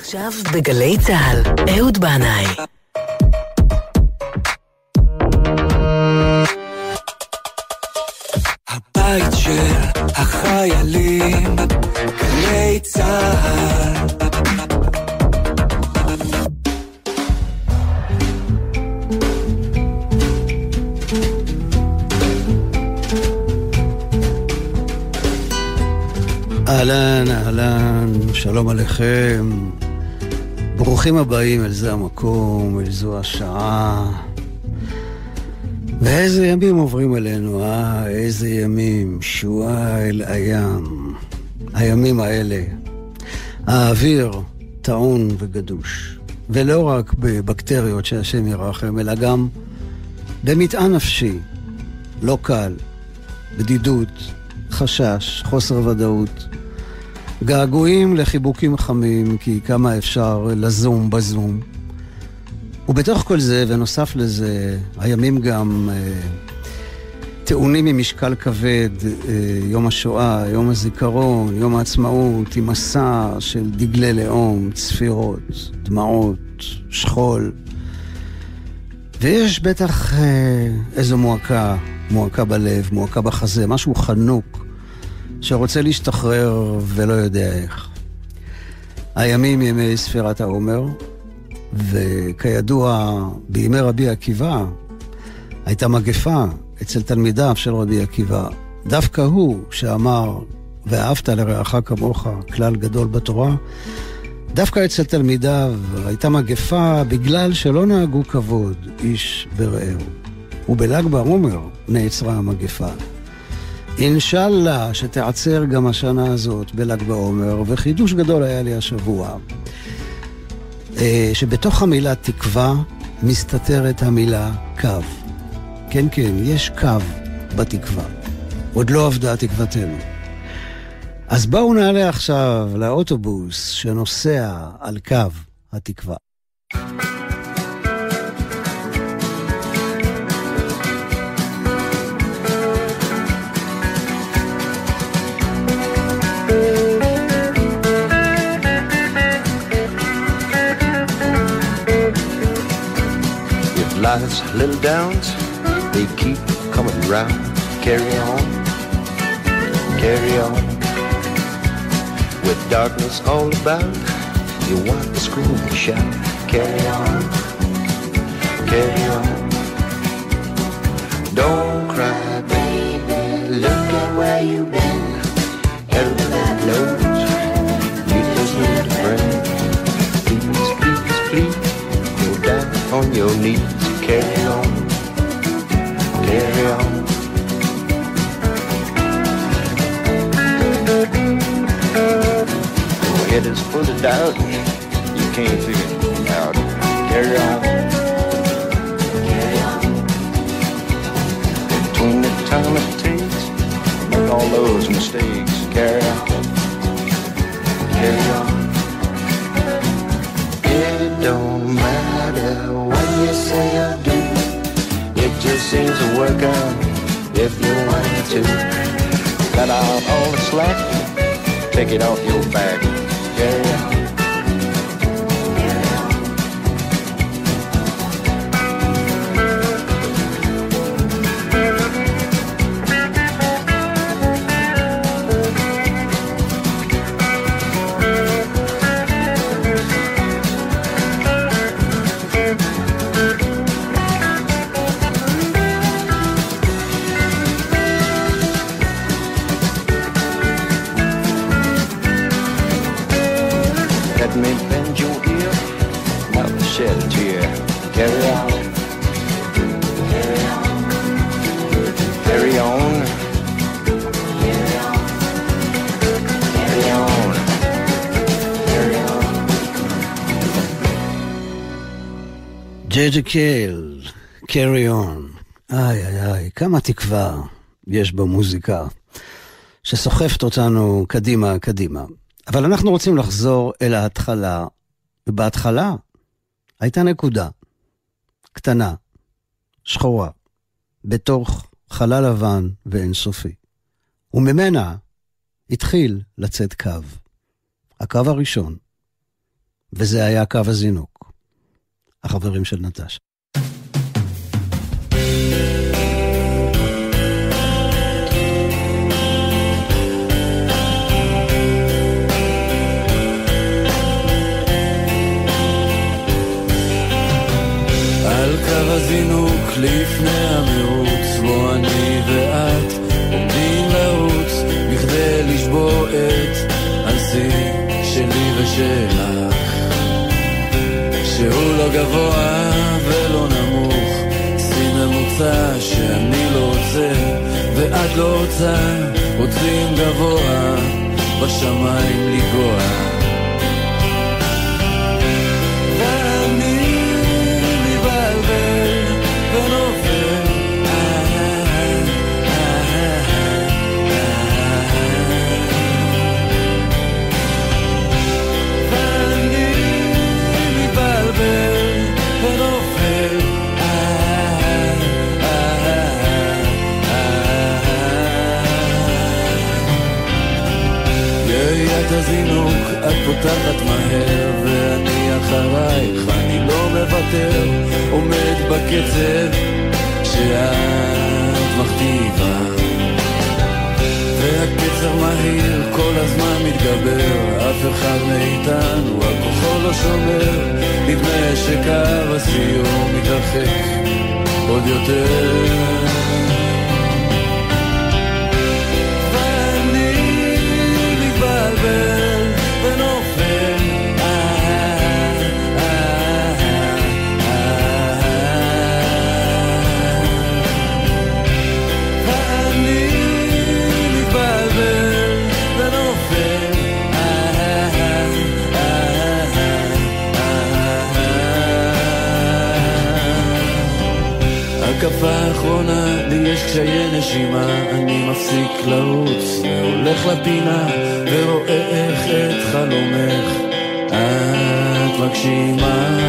עכשיו בגלי צהל, אהוד בנאי. הבית של החיילים, גלי צהל. אהלן, אהלן, שלום עליכם. ברוכים הבאים אל זה המקום, אל זו השעה. ואיזה ימים עוברים עלינו, איזה ימים, שועה אל הים. הימים האלה, האוויר טעון וגדוש. ולא רק בבקטריות שהשם ירחם, אלא גם במטען נפשי, לא קל, בדידות, חשש, חוסר ודאות. געגועים לחיבוקים חמים, כי כמה אפשר לזום בזום. ובתוך כל זה, ונוסף לזה, הימים גם טעונים ממשקל כבד, יום השואה, יום הזיכרון, יום העצמאות, עם מסע של דגלי לאום, צפירות, דמעות, שכול. ויש בטח איזו מועקה, מועקה בלב, מועקה בחזה, משהו חנוק, שרוצה להשתחרר ולא יודע איך. הימים ימי ספירת העומר, וכידוע בימי רבי עקיבא הייתה מגפה אצל תלמידיו של רבי עקיבא. דווקא הוא שאמר ואהבת לרעך כמוך, כלל גדול בתורה, דווקא אצל תלמידיו הייתה מגפה בגלל שלא נהגו כבוד איש ברעהו. ובלג בעומר נעצרה המגפה. אינשאללה שתעצר גם השנה הזאת בלג בעומר, וחידוש גדול היה לי השבוע, שבתוך המילה תקווה מסתתרת המילה קו. כן, כן, יש קו בתקווה. עוד לא עבדה תקוותנו. אז בואו נעלה עכשיו לאוטובוס שנוסע על קו התקווה. Life's little downs, they keep coming round. Carry on, carry on. With darkness all about, you want to scream and shout. Carry on, carry on. Don't cry, baby, look at where you've been. Everybody knows you just need a friend. Please, please, please, go down on your knees. Carry on, carry on. Your head is full of doubt, you can't figure it out. Carry on, carry on. Between the time it takes to make all those mistakes, carry on, carry on. It don't matter what you say or do, it just seems to work out if you want it to. Cut out all the slack, take it off your back, carry on, carry ג'ג'י קייל, קרי און. איי איי איי, כמה תקווה יש במוזיקה שסוחפת אותנו קדימה קדימה. אבל אנחנו רוצים לחזור אל ההתחלה, ובהתחלה הייתה נקודה קטנה, שחורה, בתוך חלל לבן ואינסופי. וממנה התחיל לצאת קו, הקו הראשון, וזה היה קו הזינוק. החברים של נטש. על קו הזינוק לפני המירוץ, בו אני ואת עומדים לרוץ בכדי לשבור את הנשיא שלי ושלך, שהוא לא גבוה ולא נמוך, סין המוצא שאני לא רוצה ואת לא רוצה, רוצים גבוה בשמיים לגוע. הזינוק, את פותחת מהר ואני אחרייך, אני לא מוותר, עומד בקצב שאת מכתיבה, והקצב מהיר כל הזמן מתגבר, אף אחד מאיתנו על כוחו לא שומר, נדמה שקו הסיום מתרחק עוד יותר. הקפה האחרונה, לי יש קשיי נשימה, אני מפסיק לרוץ, הולך לפינה ורואה איך את חלומך את מגשימה.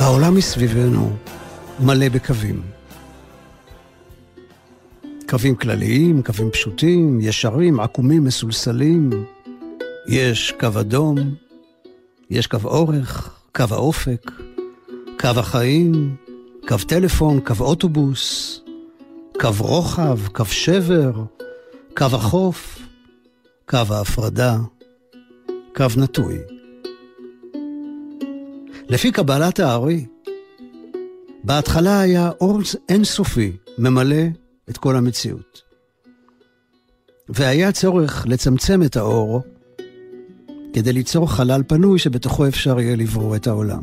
העולם מסביבנו מלא בקווים. קווים כלליים, קווים פשוטים, ישרים, עקומים, מסולסלים. יש קו אדום, יש קו אורך, קו האופק, קו החיים, קו טלפון, קו אוטובוס, קו רוחב, קו שבר, קו החוף, קו ההפרדה, קו נטוי. לפי קבלת הארי, בהתחלה היה אור אינסופי ממלא את כל המציאות. והיה צורך לצמצם את האור כדי ליצור חלל פנוי שבתוכו אפשר יהיה לברוא את העולם.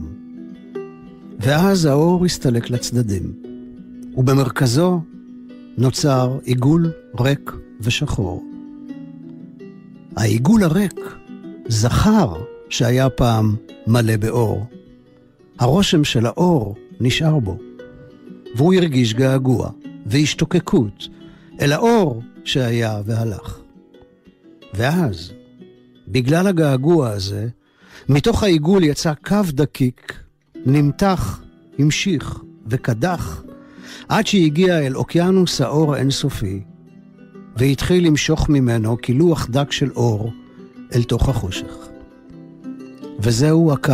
ואז האור הסתלק לצדדים, ובמרכזו נוצר עיגול ריק ושחור. העיגול הריק זכר שהיה פעם מלא באור. הרושם של האור נשאר בו, והוא הרגיש געגוע והשתוקקות אל האור שהיה והלך. ואז, בגלל הגעגוע הזה, מתוך העיגול יצא קו דקיק, נמתח, המשיך וקדח, עד שהגיע אל אוקיינוס האור האינסופי, והתחיל למשוך ממנו כילוח דק של אור אל תוך החושך. וזהו הקו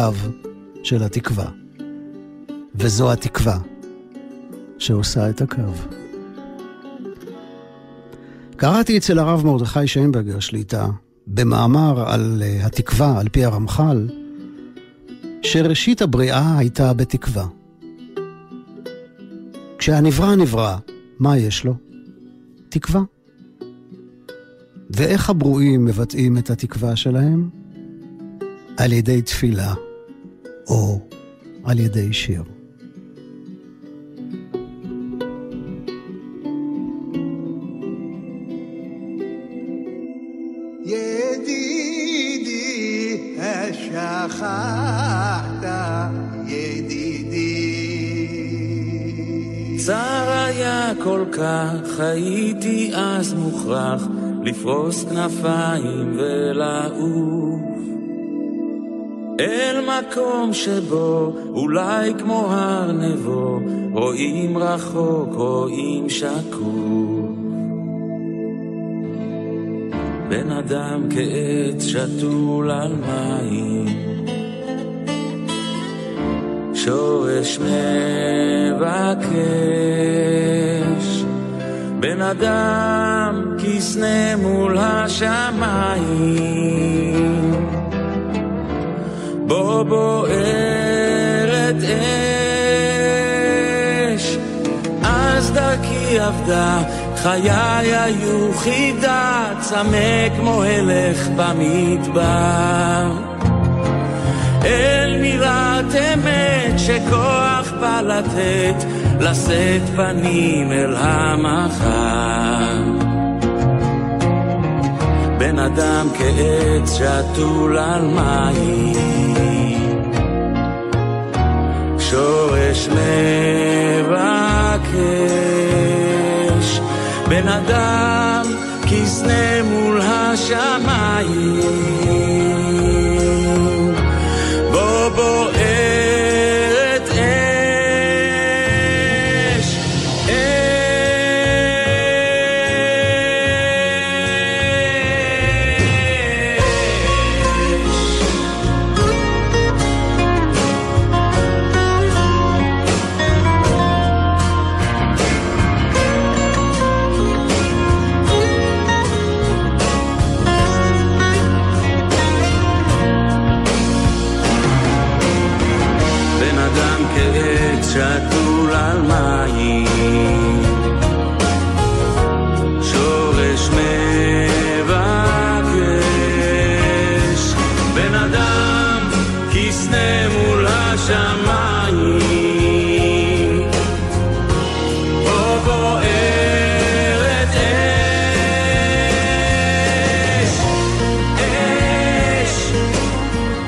של התקווה. וזו התקווה שעושה את הקו. קראתי אצל הרב מרדכי שמברגר שליטה, במאמר על התקווה על פי הרמחל, שראשית הבריאה הייתה בתקווה. כשהנברא נברא, מה יש לו? תקווה. ואיך הברואים מבטאים את התקווה שלהם? על ידי תפילה, או על ידי שיר. ידידי השכחת, ידידי צר היה כל כך, הייתי אז מוכרח לפרוס כנפיים ולעוף אל מקום שבו אולי כמו הר נבו רואים רחוק, רואים שקוף. בן אדם כעץ שתול על מים, שורש מבקש. בן אדם כסנה מול השמיים, בו בוערת אש. אז דרכי עבדה, חיי היו חידה, צמא כמו הלך במדבר אל מירת אמת שכוח בא לתת, לשאת פנים אל המחר. בן אדם כעץ שתול על מים, שורש מבקש. בן אדם כסנה מול השמיים, בו בוערת אש. שתול על מים, שורש מבקש. בן אדם כסנה מול השמיים, בו בוערת אש. אש, סהרתי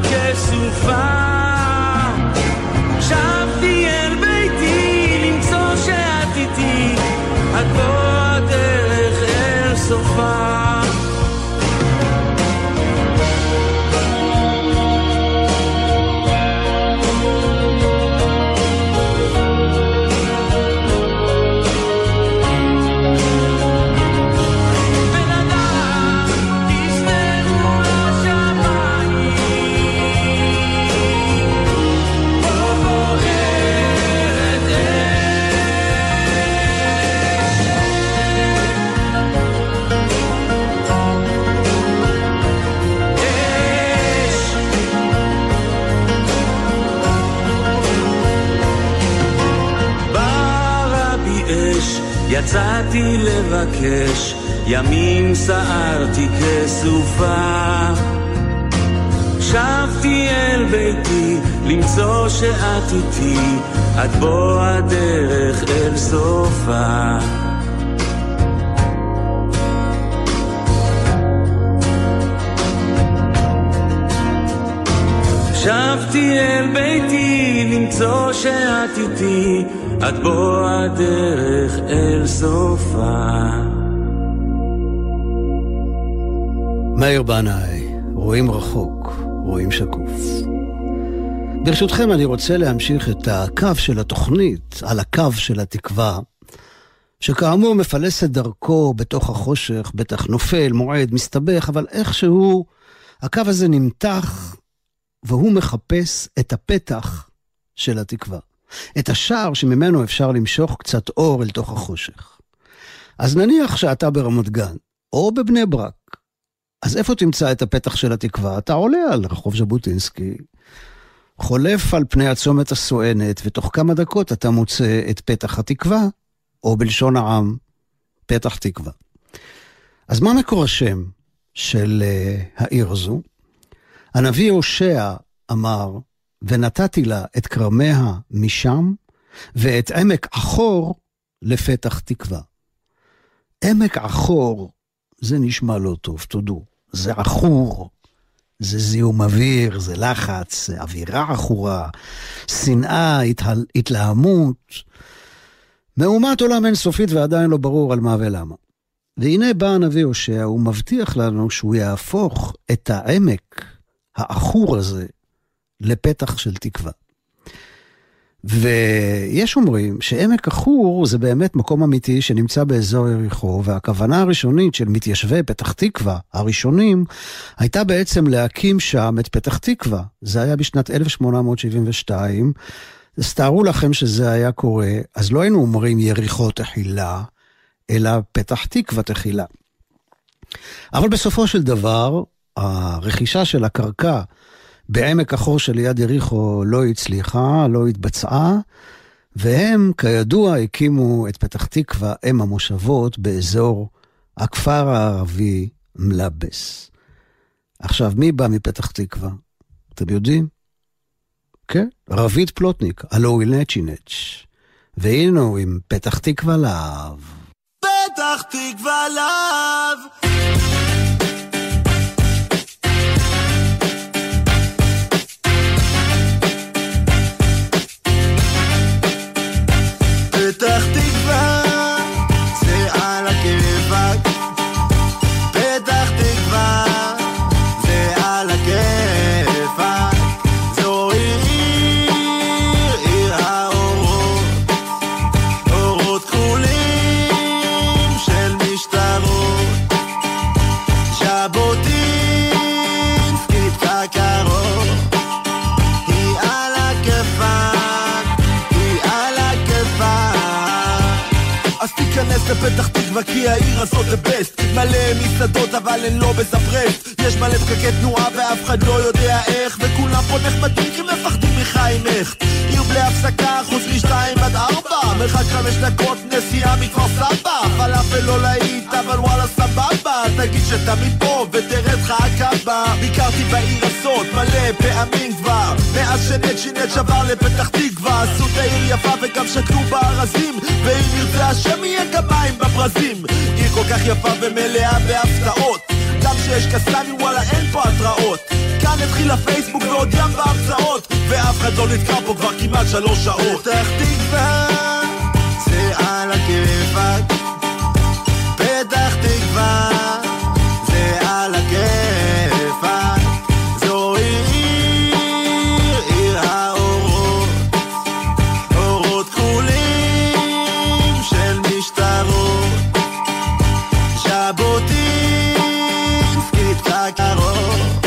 כסופה, שבתי אל ביתי למצוא שאת איתי, את בוא הדרך אל סופה. יצאתי לבקש, ימים סערתי כסופה, שבתי אל ביתי למצוא שאת איתי, את בוא הדרך אל סופה. שבתי אל ביתי למצוא שאת איתי, את בוא הדרך אל סופה. מייר בנאי, רואים רחוק, רואים שקוף. ברשותכם אני רוצה להמשיך את הקו של התוכנית על הקו של התקווה, שכאמור מפלס את דרכו בתוך החושך, בטח נופל, מועד, מסתבך, אבל איכשהו הקו הזה נמתח והוא מחפש את הפתח של התקווה, את השער שממנו אפשר למשוך קצת אור אל תוך החושך. אז נניח שאתה ברמות גן או בבני ברק, אז איפה תמצא את הפתח של התקווה? אתה עולה על רחוב ז'בוטינסקי, חולף על פני הצומת הסואנת, ותוך כמה דקות אתה מוצא את פתח התקווה, או בלשון העם, פתח תקווה. אז מה מקור השם של העיר הזו? הנביא יהושע אמר, ונתתי לה את קרמיה משם, ואת עמק אחור לפתח תקווה. עמק אחור, זה נשמע לא טוב, תודו, זה אחור. זה זיהום אוויר, זה לחץ, זה אווירה אחורה, שנאה, התלהמות, מאומת עולם אינסופית ועדיין לא ברור על מה ולמה. והנה בא הנביא יהושע, הוא מבטיח לנו שהוא יהפוך את העמק, האחור הזה, לפתח של תקווה. ויש אומרים שעמק אחור זה באמת מקום אמיתי שנמצא באזור יריחו, והכוונה הראשונית של מתיישבי פתח תקווה הראשונים הייתה בעצם להקים שם את פתח תקווה. זה היה בשנת 1872, אז תארו לכם שזה היה קורה, אז לא היינו אומרים יריחו תחילה, אלא פתח תקווה תחילה. אבל בסופו של דבר, הרכישה של הקרקע בעמק אחור שליד יריחו לא הצליחה, לא התבצעה, והם כידוע הקימו את פתח תקווה, אם המושבות, באזור הכפר הערבי מלבס. עכשיו, מי בא מפתח תקווה? אתם יודעים? כן? רבית פלוטניק, הלוי נצ'ינץ'. והנה הוא עם פתח תקווה להב. פתח תקווה להב! פתח תקווה, זה על הכיווק. פתח תקווה, זה על הכיווק. זו עיר, עיר האורות, אורות כחולים של משטרות. ז'בוטינסקי תקרות, היא על הכיווק, היא על הכיווק. אז תיכנס לפתח תקווה, כי העיר הזאת זה בסט. מלא מסעדות אבל הן לא בזפרסט. יש מלא פקקי תנועה ואף אחד לא יודע איך, וכולם פה נחמדים כי מפחדים מחיים איך. עיר בלי הפסקה, חוץ מ2 עד 4, מרחק 5 דקות נסיעה מכפר סבא. פלאפל לא להיט אבל וואלה סבבה, תגיד שתמיד פה ותרד לך עקבה. ביקרתי בעיר הזאת מלא פעמים כבר, מאז שנצ'ינץ' עבר לפתח תקווה. עשו את העיר יפה וגם שקלו בארזים, ואם ירצה השם יהיה גם מים בברזים. עיר כל כך יפה ומלאה בהפתעות, גם שיש קסמים וואלה אין פה התראות. כאן התחיל הפייסבוק ועוד ים בהמצאות, ואף אחד לא נתקע פה כבר כמעט 3 שעות. פתח תקווה, זה על הכיווק. פתח תקווה, זה על הכיווק. זו עיר, עיר האורות, אורות כחולים של משטרות. ז'בוטינסקי תקרות,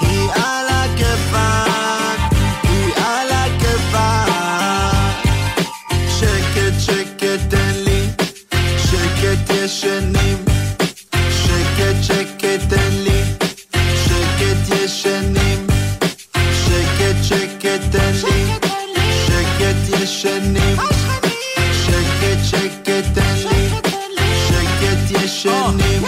היא על הכיווק, היא על הכיווק. שקט שקט אין לי, שקט ישנים. שקט שקט אין לי, שקט ישנים. שקט שקט אין לי, שקט ישנים. שקט שקט אין לי, שקט ישנים.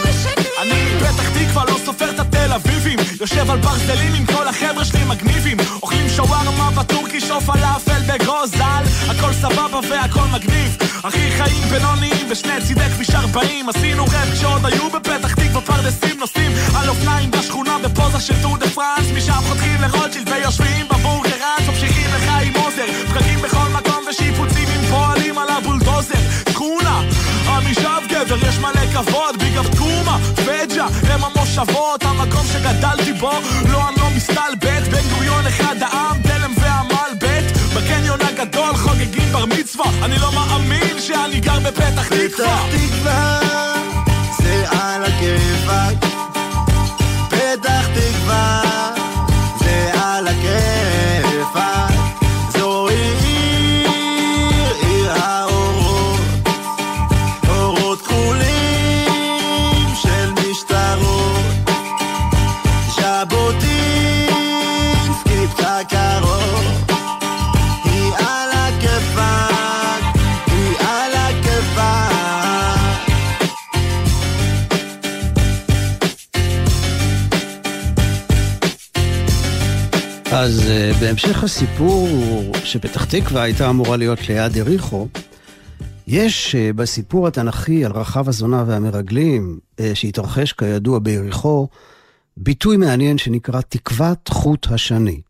אני פתח תקווה לא סופר את התל אביבים, יושב על ברזלים עם כל החבר'ה שלי מגניבים, אוכלים שווארמה וטורקי שוף על אפל בגוזל, הכל סבבה והכל מגניב. אחי חיים בינוניים בשני צידי כביש 40, עשינו רב כשעוד היו בפתח תקווה פרדסים, נוסעים על אופניים בשכונה בפוזה של טור דה פרנס, משם חותכים לרוטשילד ויושבים כבוד, ביגב קומה, וג'ה, הם המושבות, המקום שגדלתי בו, לא אני לא מסתלבט, בן גוריון אחד העם, תלם ועמל בית, בקניון הגדול חוגגים בר מצווה, אני לא מאמין שאני גר בפתח תקווה. פתח תקווה, זה על הכיפק, פתח תקווה, זה על הכיפק. אז בהמשך הסיפור שפתח תקווה הייתה אמורה להיות ליד יריחו, יש בסיפור התנ"כי על רחב הזונה והמרגלים שהתרחש כידוע ביריחו, ביטוי מעניין שנקרא תקוות חוט השני.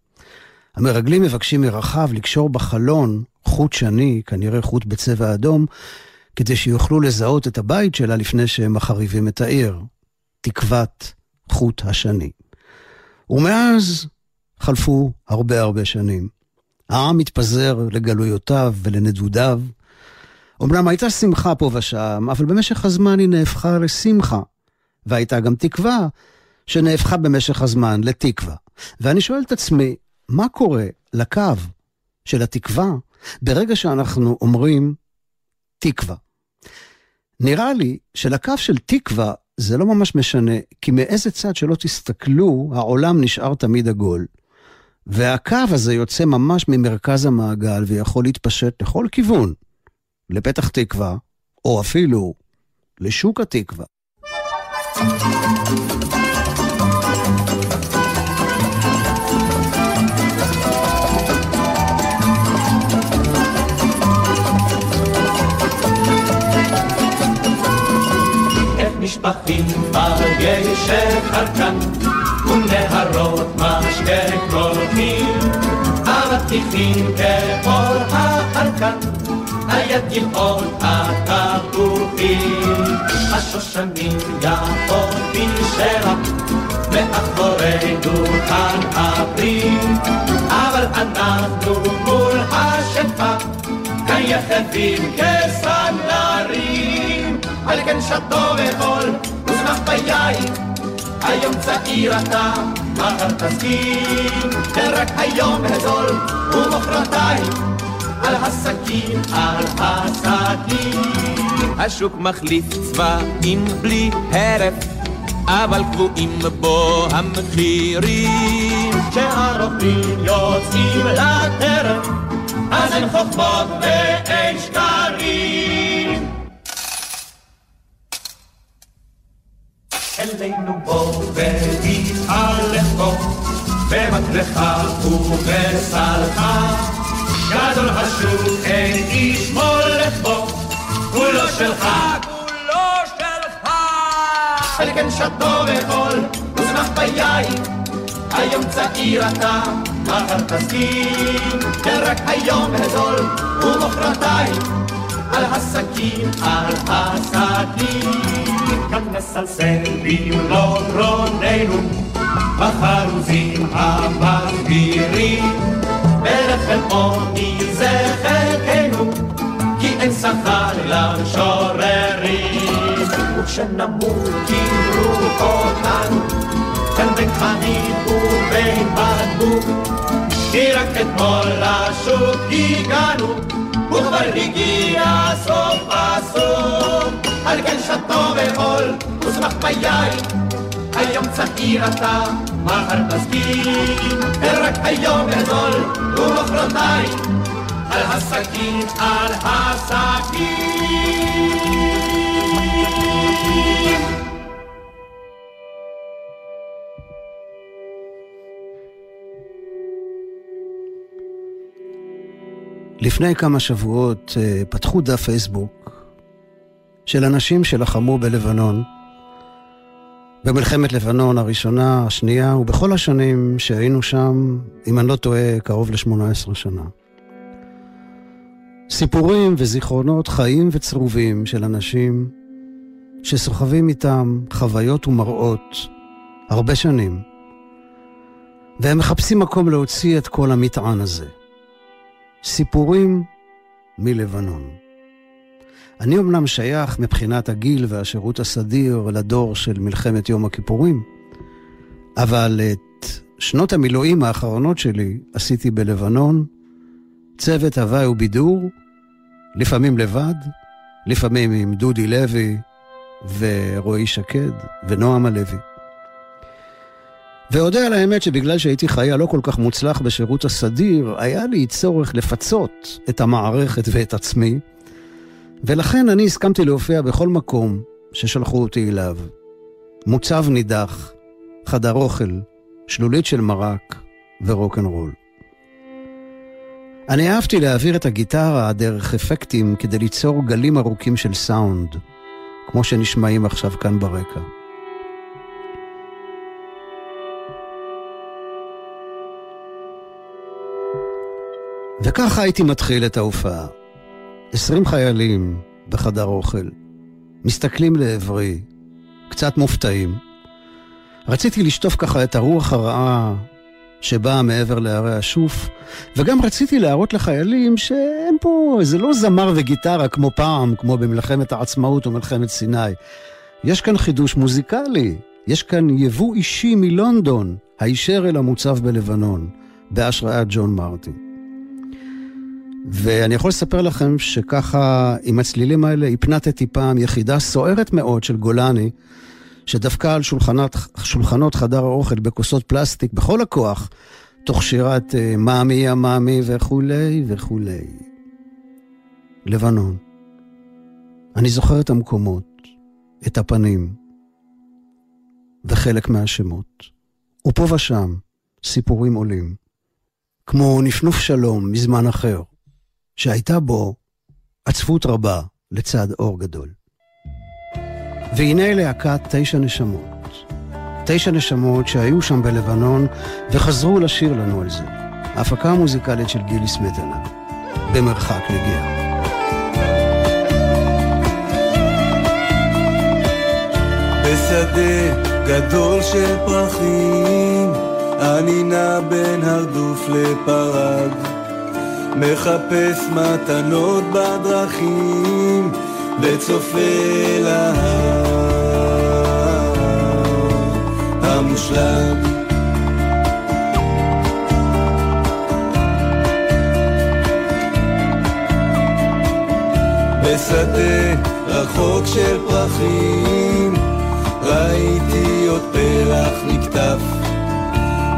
המרגלים מבקשים מרחב לקשור בחלון חוט שני, כנראה חוט בצבע אדום, כדי שיוכלו לזהות את הבית שלה לפני שהם מחריבים את העיר. תקוות חוט השני. ומאז חלפו הרבה הרבה שנים. העם מתפזר לגלויותיו ולנדודיו. אומנם הייתה שמחה פה ושם, אבל במשך הזמן היא נהפכה לשמחה. והייתה גם תקווה שנהפכה במשך הזמן לתקווה. ואני שואל את עצמי, מה קורה לקו של התקווה ברגע שאנחנו אומרים תקווה? נראה לי שלקו של תקווה זה לא ממש משנה, כי מאיזה צד שלא תסתכלו, העולם נשאר תמיד עגול. והקו הזה יוצא ממש ממרכז המעגל ויכול להתפשט לכל כיוון, לפתח תקווה, או אפילו לשוק התקווה. את משפחתי מרגל שחלקן ונהרות משקה קולחים אבטיחים כאור הארקן היד יכעוד הכפופים השושנים יפופים שלה מאחורי דוכן הפרים אבל אנחנו מול השפע כיחדים כסנרים על כן שתו וחול וזנח ביין היום צעיר אתה מחר תסכים ורק היום הזול ומחרתיים על הסכין, על הסכין השוק מחליף צבעים בלי הרף אבל קבועים בו המחירים כשהרופאים יוצאים לטרף אז אין חוכבות ואין שקרים אלינו בו ולהתעלכו במקלחה ובסלחה גדול השוק אין איש מולך בו כולו שלך, כולו שלך על כן שתו וחול וזנח ביין היום צעיר אתה מחר תסכים ורק היום הזול ומחרתיים על הסכין, על הסכין כאן נסלסלים לא רוננו בחרוזים המחבירים ולחל עוני זה חלקנו כי אין שכר לשוררים וכשנמות קירו אותנו כאן בקחנית ובין בדבוק כי רק אתמול השוק הגענו וכבר הגיע סוף הסוף על כן שתו ועול וזמח ביין היום צעיר אתה, מחר תסכים ורק היום גדול ומחרתיים על הסכין, על הסכין לפני כמה שבועות פתחו דף פייסבוק של אנשים שלחמו בלבנון במלחמת לבנון הראשונה, השנייה, ובכל השנים שהיינו שם, אם אני לא טועה, קרוב ל-18 שנה. סיפורים וזיכרונות חיים וצרובים של אנשים שסוחבים איתם חוויות ומראות הרבה שנים, והם מחפשים מקום להוציא את כל המטען הזה. סיפורים מלבנון. אני אומנם שייך מבחינת הגיל והשירות הסדיר לדור של מלחמת יום הכיפורים, אבל את שנות המילואים האחרונות שלי עשיתי בלבנון, צוות הוואי ובידור, לפעמים לבד, לפעמים עם דודי לוי ורועי שקד ונועם הלוי. והודע על האמת שבגלל שהייתי חיה לא כל כך מוצלח בשירות הסדיר, היה לי צורך לפצות את המערכת ואת עצמי, ולכן אני הסכמתי להופיע בכל מקום ששלחו אותי אליו. מוצב נידח, חדר אוכל, שלולית של מרק ורוקנרול. אני אהבתי להעביר את הגיטרה דרך אפקטים כדי ליצור גלים ארוכים של סאונד, כמו שנשמעים עכשיו כאן ברקע. וככה הייתי מתחיל את ההופעה. 20 חיילים בחדר אוכל, מסתכלים לעברי, קצת מופתעים. רציתי לשטוף ככה את הרוח הרעה שבאה מעבר להרי השוף, וגם רציתי להראות לחיילים שהם פה, זה לא זמר וגיטרה כמו פעם, כמו במלחמת העצמאות ומלחמת סיני. יש כאן חידוש מוזיקלי, יש כאן יבוא אישי מלונדון, הישר אל המוצב בלבנון, בהשראת ג'ון מרטין. ואני יכול לספר לכם שככה עם הצלילים האלה הפנתתי פעם יחידה סוערת מאוד של גולני, שדווקא על שולחנות חדר האוכל בכוסות פלסטיק בכל הכוח, תוך שירת מאמי המאמי וכולי וכולי. לבנון. אני זוכר את המקומות, את הפנים, וחלק מהשמות. ופה ושם סיפורים עולים, כמו נפנוף שלום מזמן אחר, שהייתה בו עצבות רבה לצד אור גדול. והנה להקת 9 נשמות. 9 נשמות שהיו שם בלבנון וחזרו לשיר לנו על זה. ההפקה המוזיקלית של גיליס מתנה, במרחק נגיעה. בשדה גדול של פרחים, אני נע בין הרדוף לפרד, מחפש מתנות בדרכים וצופה להר המושלג. בשדה רחוק של פרחים ראיתי עוד פרח נקטף,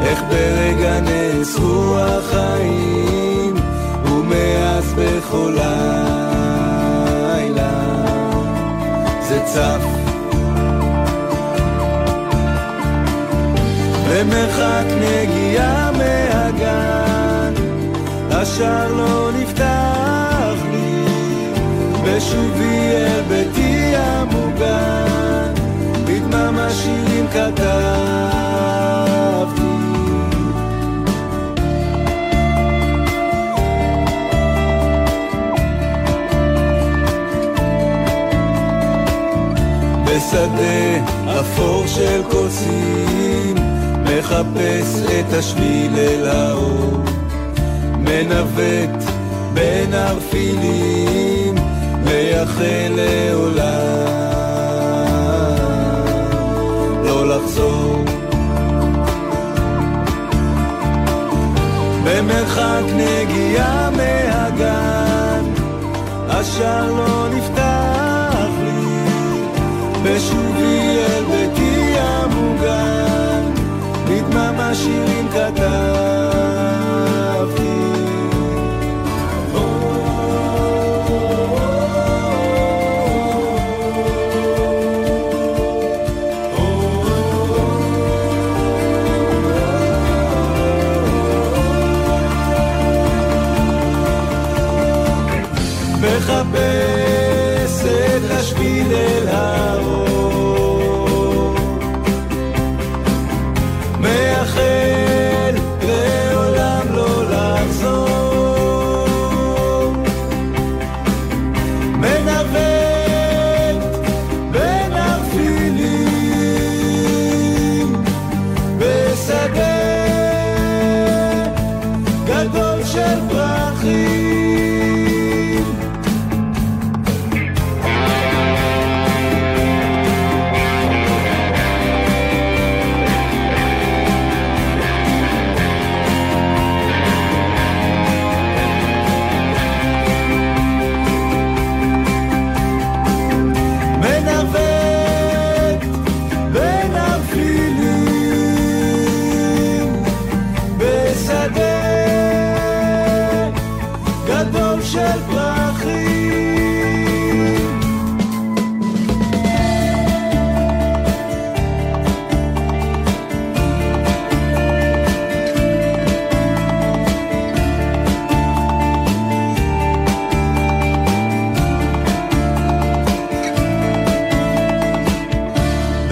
איך ברגע נעצרו החיים, ומאז בכל לילה זה צף. במרחק נגיעה מהגן השער לא נפתח לי, ושובי אל ביתי המוגן בדממה שירים כתבתי. בשדה אפור של קוצים מחפש את השביל אל האור, מנווט בין הרפילים ויחל לעולם לא לחזור. במרחק נגיעה מהגן השער לא נפתח, ושובי אל ביתי המוגן בדממה שירים כתבתי. מחפש את השביל אל האור, מייחל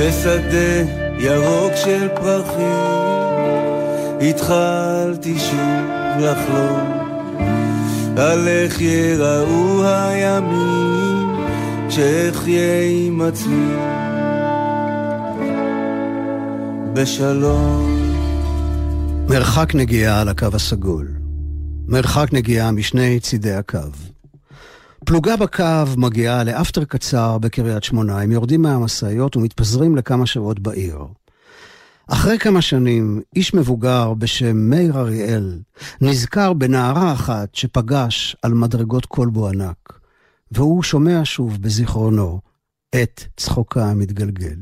בשדה ירוק של פרחים התחלתי שוב לחלום על איך יראו הימים שאחיה עם עצמי בשלום. מרחק נגיעה על הקו הסגול, מרחק נגיעה משני צידי הקו. פלוגה בקו מגיעה לאפטר קצר בקריית שמונה, הם יורדים מהמשאיות ומתפזרים לכמה שעות בעיר. אחרי כמה שנים, איש מבוגר בשם מייר אריאל נזכר בנערה אחת שפגש על מדרגות קולבו ענק, והוא שומע שוב בזיכרונו את צחוקה המתגלגל.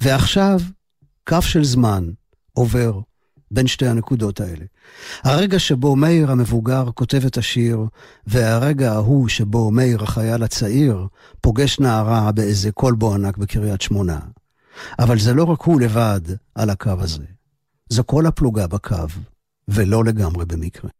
ועכשיו, קו של זמן עובר בין שתי הנקודות האלה. הרגע שבו מאיר המבוגר כותב את השיר, והרגע ההוא שבו מאיר החייל הצעיר פוגש נערה באיזה קולבו ענק בקריית שמונה. אבל זה לא רק הוא לבד על הקו הזה. זה כל הפלוגה בקו, ולא לגמרי במקרה.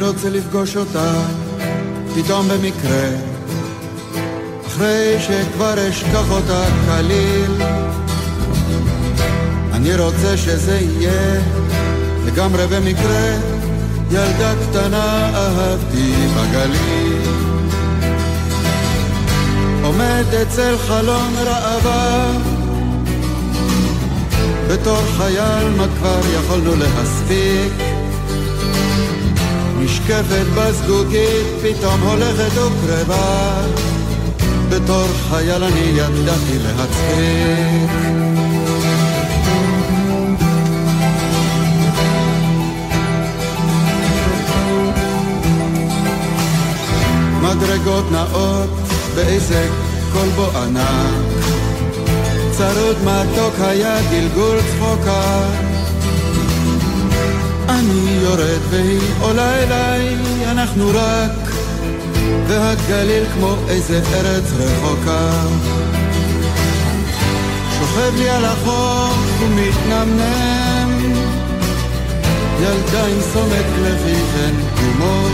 רוצה לפגוש אותה פתאום במקרה אחרי שכבר אשכח אותה כליל. אני רוצה שזה יהיה לגמרי במקרה, ילדה קטנה אהבתי בגליל, עומד אצל חלון רעבה בתור חייל, מה כבר יכולנו להספיק, משקפת בזגוגית פתאום הולכת וקרבה, בתור חייל אני ידעתי להצחיק. מדרגות נאות באיזה קולבו ענק, צרוד מתוק היה גלגול צחוקה, אני יורד והיא עולה אליי, אנחנו רק והגליל כמו איזה ארץ רחוקה, שוכב לי על החוף ומתנמנם, ילדה עם סומק לוי ונגומות,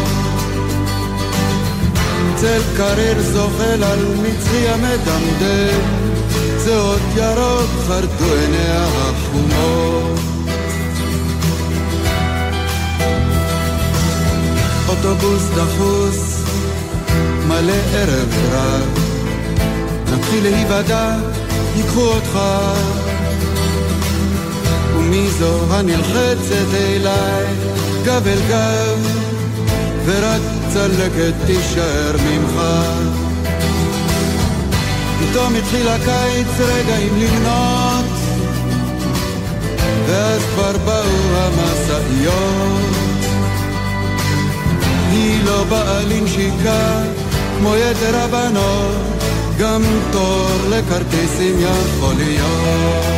צל קריר זובל על מצרי המדמדם, צעות ירוק חרדו עיניה החומות, אוטובוס דחוס מלא ערב רב, נתחיל להיוודע יקחו אותך, ומי זו הנלחצת אליי גב אל גב ורק צלקת תישאר ממך. פתאום התחיל הקיץ רגעים לבנות, ואז כבר באו המסעיות, היא לא באה לנשיקה כמו יתר הבנות, גם תור לכרטיסים יכול להיות.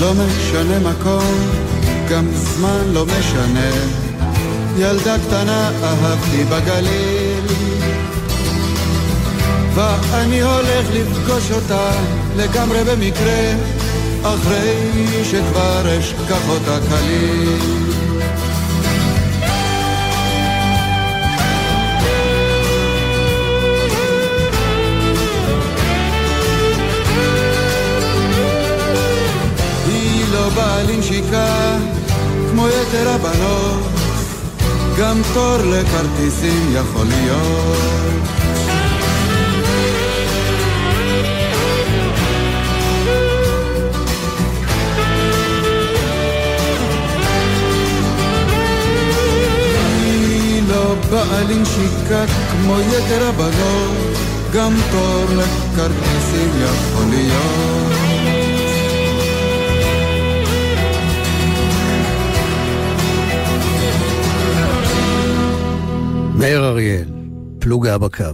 לא משנה מקום, גם זמן לא משנה, ילדה קטנה אהבתי בגליל, ואני הולך לפגוש אותה לגמרי במקרה, אחרי שכבר אשכח אותה כליל. בעלים שיקה כמו יתר הבנות, גם תור לכרטיסים יכול להיות. היא לא בעלים שיקה כמו יתר הבנות, גם תור לכרטיסים יכול להיות. פלוגה בקו.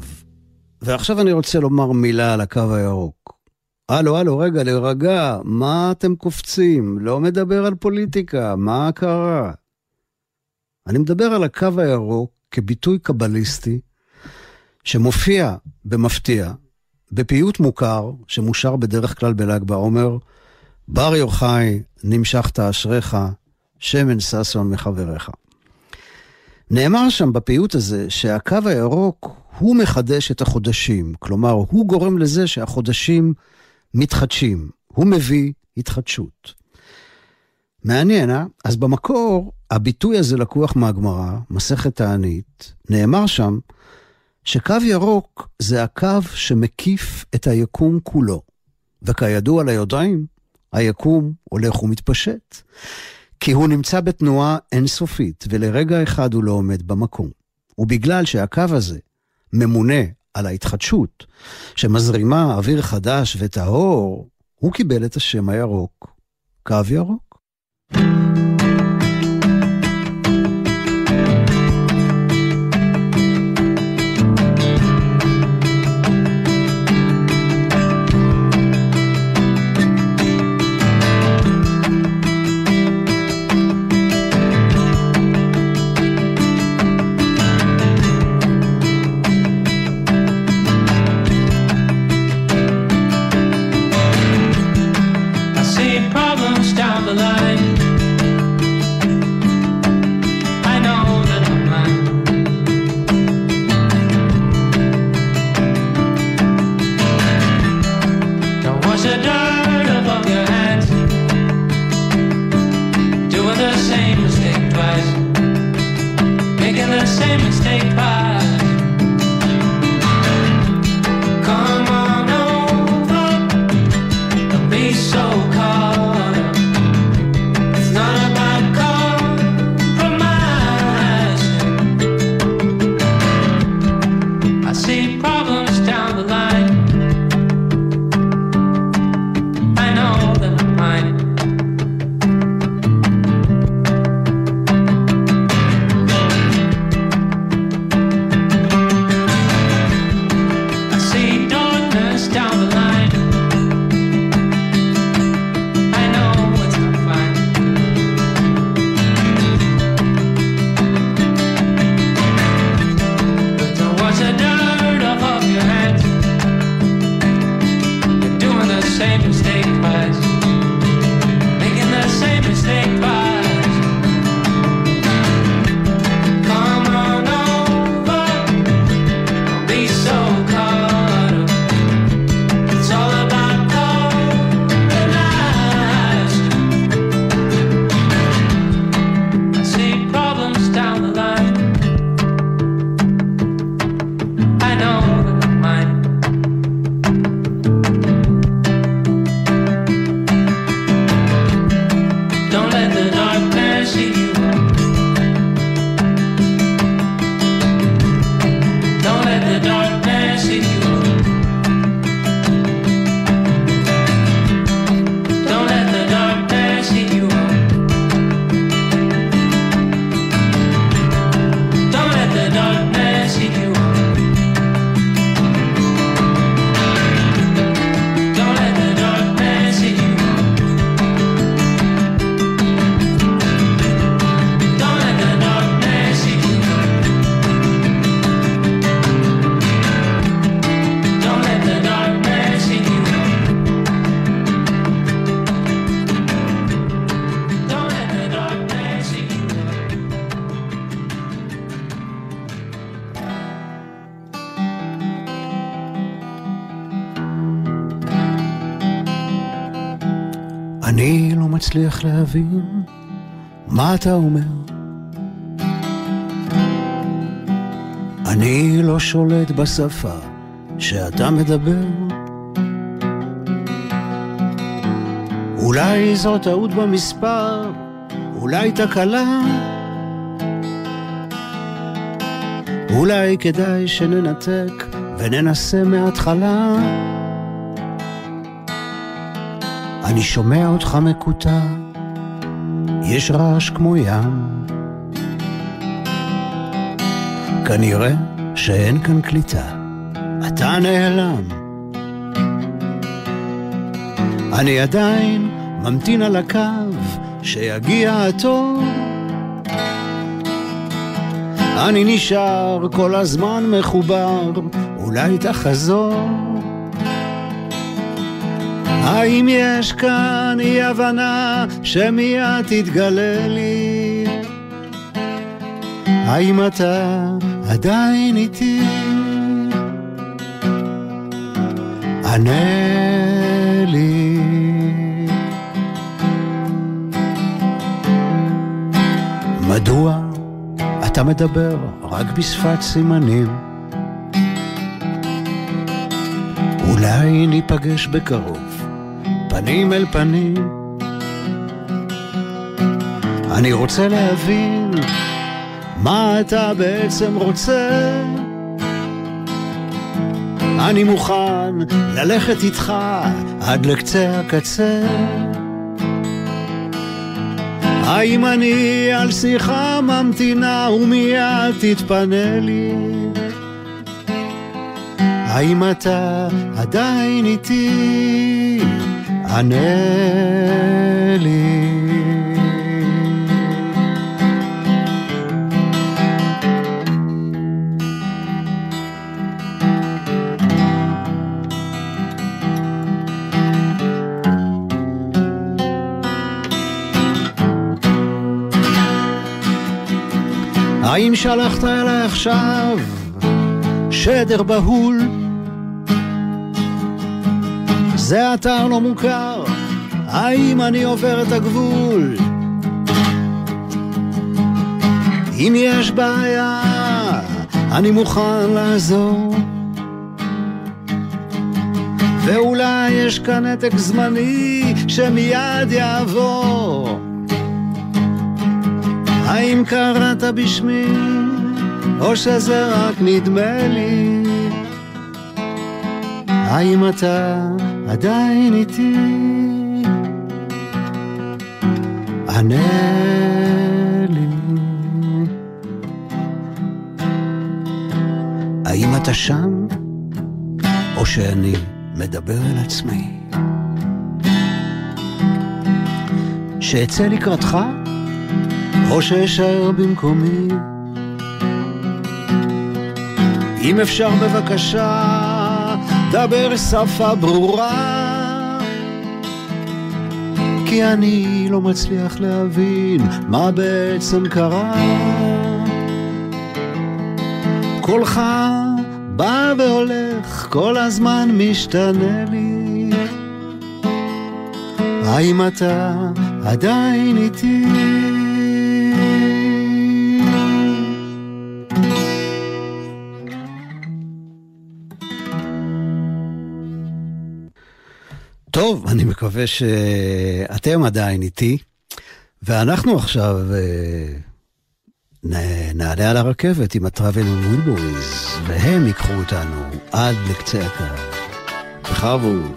ועכשיו אני רוצה לומר מילה על הקו הירוק. הלו, רגע, לרגע, מה אתם קופצים? לא מדבר על פוליטיקה, מה קרה? אני מדבר על הקו הירוק כביטוי קבליסטי, שמופיע במפתיע, בפיוט מוכר, שמושר בדרך כלל בל"ג בעומר, בר יוחאי נמשכת אשריך, שמן ששון מחבריך. נאמר שם בפיוט הזה שהקו הירוק הוא מחדש את החודשים, כלומר הוא גורם לזה שהחודשים מתחדשים, הוא מביא התחדשות. מעניין, אז במקור הביטוי הזה לקוח מהגמרא, מסכת תענית, נאמר שם שקו ירוק זה הקו שמקיף את היקום כולו, וכידוע ליודעים, היקום הולך ומתפשט, כי הוא נמצא בתנועה אינסופית, ולרגע אחד הוא לא עומד במקום. ובגלל שהקו הזה ממונה על ההתחדשות, שמזרימה אוויר חדש וטהור, הוא קיבל את השם הירוק, קו ירוק. אני לא מצליח להבין מה אתה אומר. אני לא שולט בשפה שאתה מדבר. אולי זו טעות במספר, אולי תקלה. אולי כדאי שננתק וננסה מההתחלה. אני שומע אותך מקוטע, יש רעש כמו ים. כנראה שאין כאן קליטה, אתה נעלם. אני עדיין ממתין על הקו שיגיע התור. אני נשאר כל הזמן מחובר, אולי תחזור. האם יש כאן אי הבנה שמיד תתגלה לי? האם אתה עדיין איתי? ענה לי. מדוע אתה מדבר רק בשפת סימנים? אולי ניפגש בקרוב, פנים אל פנים. אני רוצה להבין מה אתה בעצם רוצה. אני מוכן ללכת איתך עד לקצה הקצה. האם אני על שיחה ממתינה ומיד תתפנה לי? האם אתה עדיין איתי? ענה לי. האם שלחת אליי עכשיו שדר בהול? זה אתר לא מוכר, האם אני עובר את הגבול? אם יש בעיה, אני מוכן לעזור. ואולי יש כאן נתק זמני שמיד יעבור. האם קראת בשמי, או שזה רק נדמה לי? האם אתה עדיין איתי? ענה לי. האם אתה שם, או שאני מדבר אל עצמי? שאצא לקראתך? או שישאר במקומי? אם אפשר בבקשה, דבר שפה ברורה, כי אני לא מצליח להבין מה בעצם קרה. קולך בא והולך, כל הזמן משתנה לי. האם אתה עדיין איתי? טוב, אני מקווה שאתם עדיין איתי, ואנחנו עכשיו נעלה על הרכבת עם הטראבל וולבוריז, והם יקחו אותנו עד לקצה הקו. בכבוד.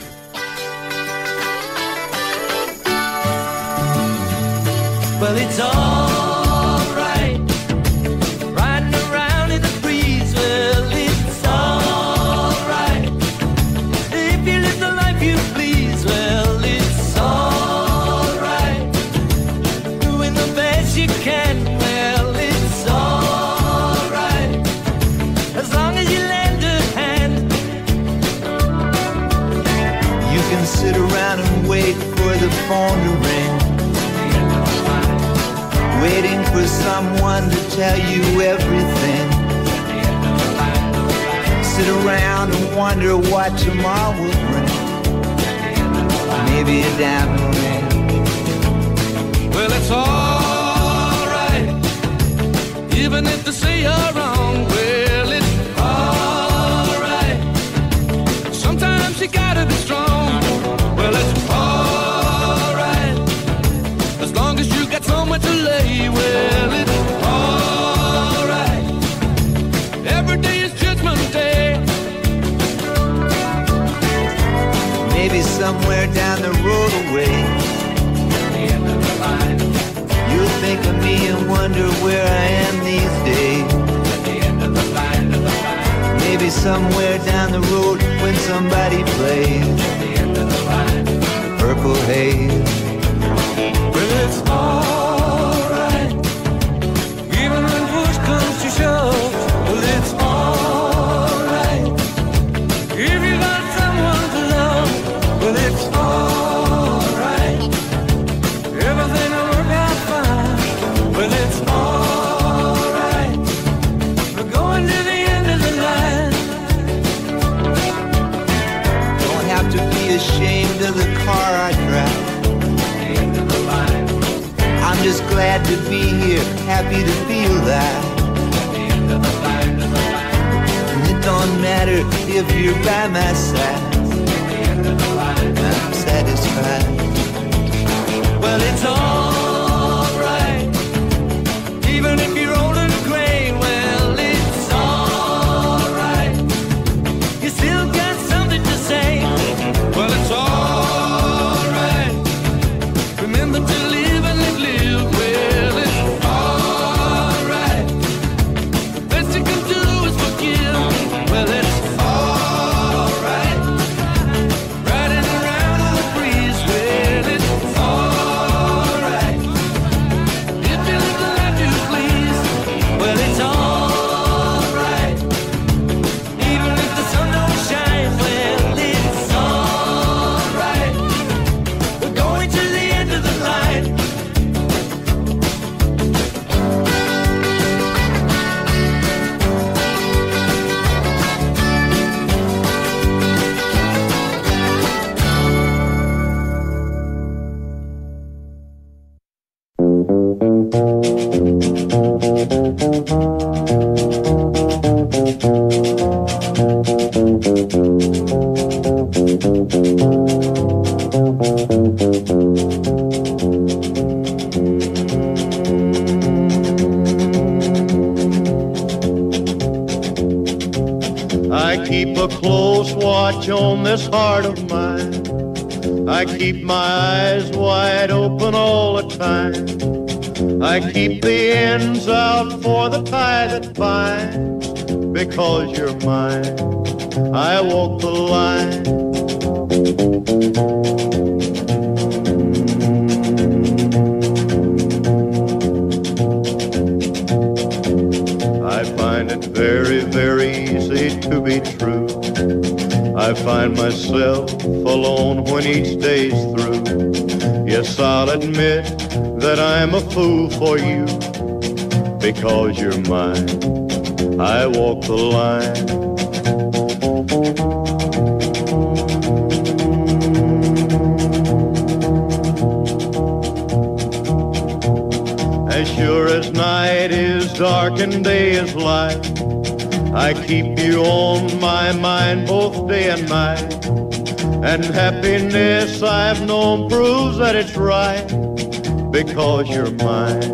Well, it's all phone to ring, waiting for someone to tell you everything. Sit around and wonder what tomorrow will bring. Maybe a diamond ring. Well, it's all right, even if they say you're wrong. Well, it's all right, sometimes you gotta be strong. Well, it's all right, somewhere to lay. Well, it's all right, every day is judgment day. Maybe somewhere down the road away, at the end of the line, you'll think of me and wonder where I am these days. At the end of the line, somewhere down the road when somebody played at the end of the line Purple Haze. Well, it's all right even when push comes to shove. Well, it's all right if you got someone to love. Well, it's all right everything will work out fine. Well, it's all right we're going to the end of the line. Don't have to be ashamed of the car I drive. I'm just glad to be here, happy to feel that. And it don't matter if you're by my side. I'm satisfied. Well, it's all right, even if you're old and gray. Well, it's all right, you still got something to say. Well, it's all right, remember to live and let live. Well, it's all right, the best you can do is forgive. Well, it's all right, riding around on the breeze. Well, it's all right, if you live the life you please. Well, it's all right, even if the sun don't shine. Well, it's all right, we're going to the end of the line. I keep a close watch on this heart of mine. I keep my eyes wide open all the time. I keep the ends out for the tie that binds. Because you're mine, I walk the line. I find it very, very easy to be true. I find myself alone when each day's through. Yes, I'll admit that I'm a fool for you. Because you're mine, I walk the line. As sure as night is dark and day is light, I keep you on my mind both day and night. And happiness I've known proves that it's right. Because you're mine,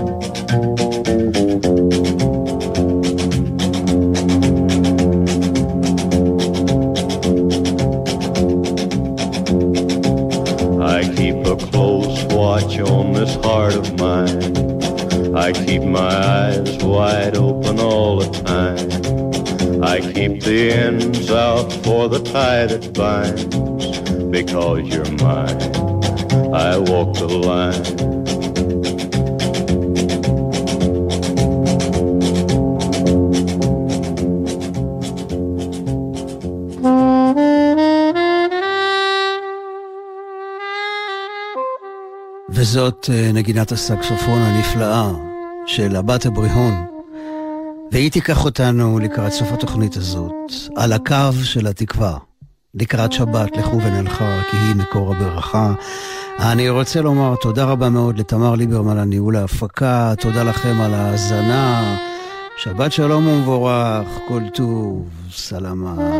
On this heart of mine, I keep my eyes wide open all the time. I keep the ends out for the tie that binds. Because you're mine, I walk the line. וזאת נגינת הסקסופון הנפלאה של הבת הבריהון, והיא תיקח אותנו לקראת סוף התוכנית הזאת על הקו של התקווה לקראת שבת. לכו ונלכה כי היא מקור הברכה. אני רוצה לומר תודה רבה מאוד לתמר ליברמן על ניהול ההפקה, תודה לכם על ההאזנה, שבת שלום ומבורך, כל טוב, סלמת.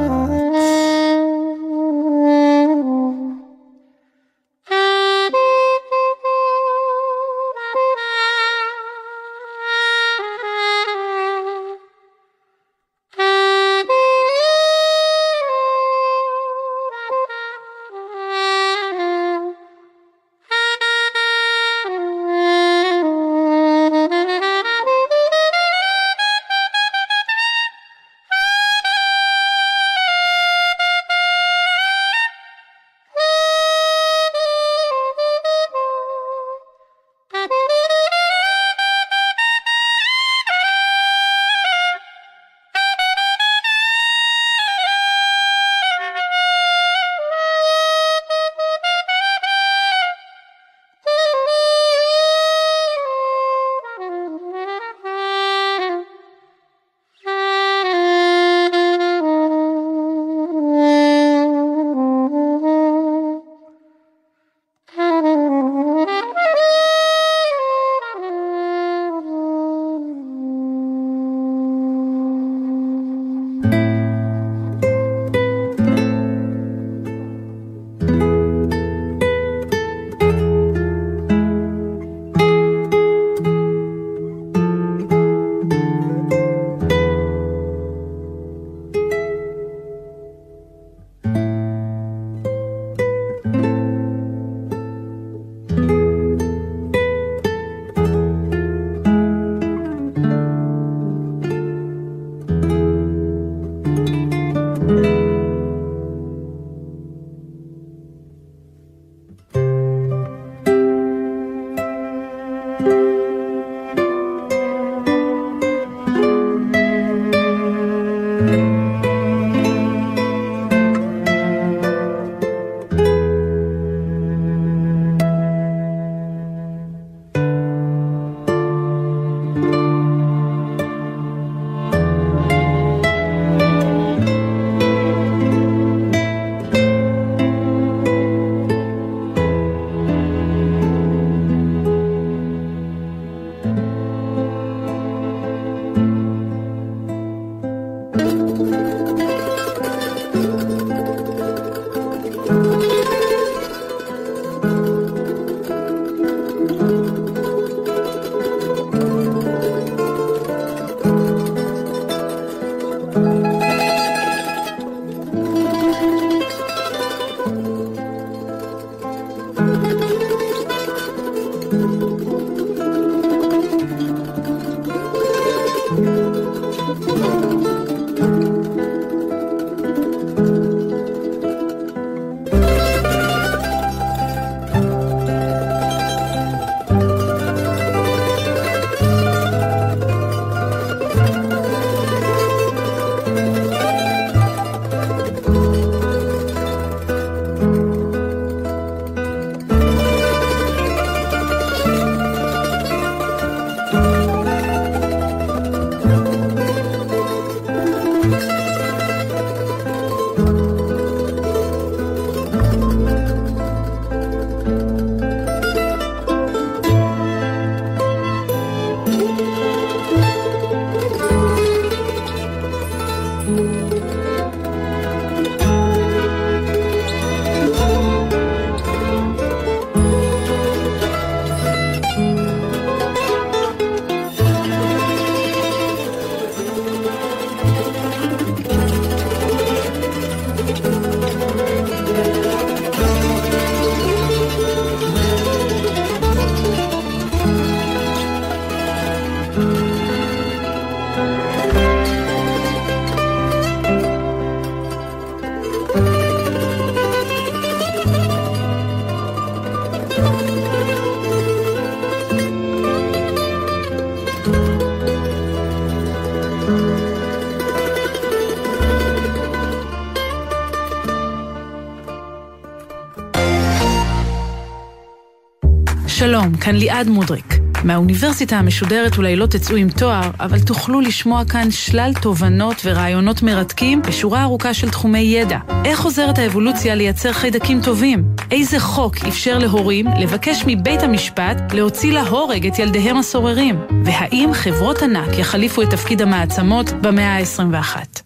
שלום, כאן ליאד מודריק. מהאוניברסיטה המשודרת אולי לא תצאו עם תואר, אבל תוכלו לשמוע כאן שלל תובנות ורעיונות מרתקים בשורה ארוכה של תחומי ידע. איך עוזרת האבולוציה לייצר חיידקים טובים? איזה חוק אפשר להורים לבקש מבית המשפט להוציא להורג את ילדיהם הסוררים? והאם חברות ענק יחליפו את תפקיד המעצמות במאה ה-21?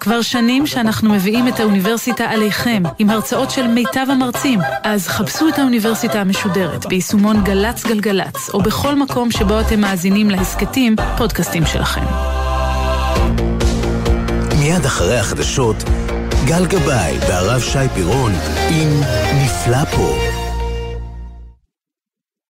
כבר שנים שאנחנו מביאים את האוניברסיטה עליכם, עם הרצאות של מיטב המרצים. אז חפשו את האוניברסיטה המשודרת, ביישומון גלץ גלגלץ, או בכל מקום שבו אתם מאזינים להסקטים, פודקאסטים שלכם. מיד אחרי החדשות, גל גבאי והרב שי פירון, עם נפלא פה.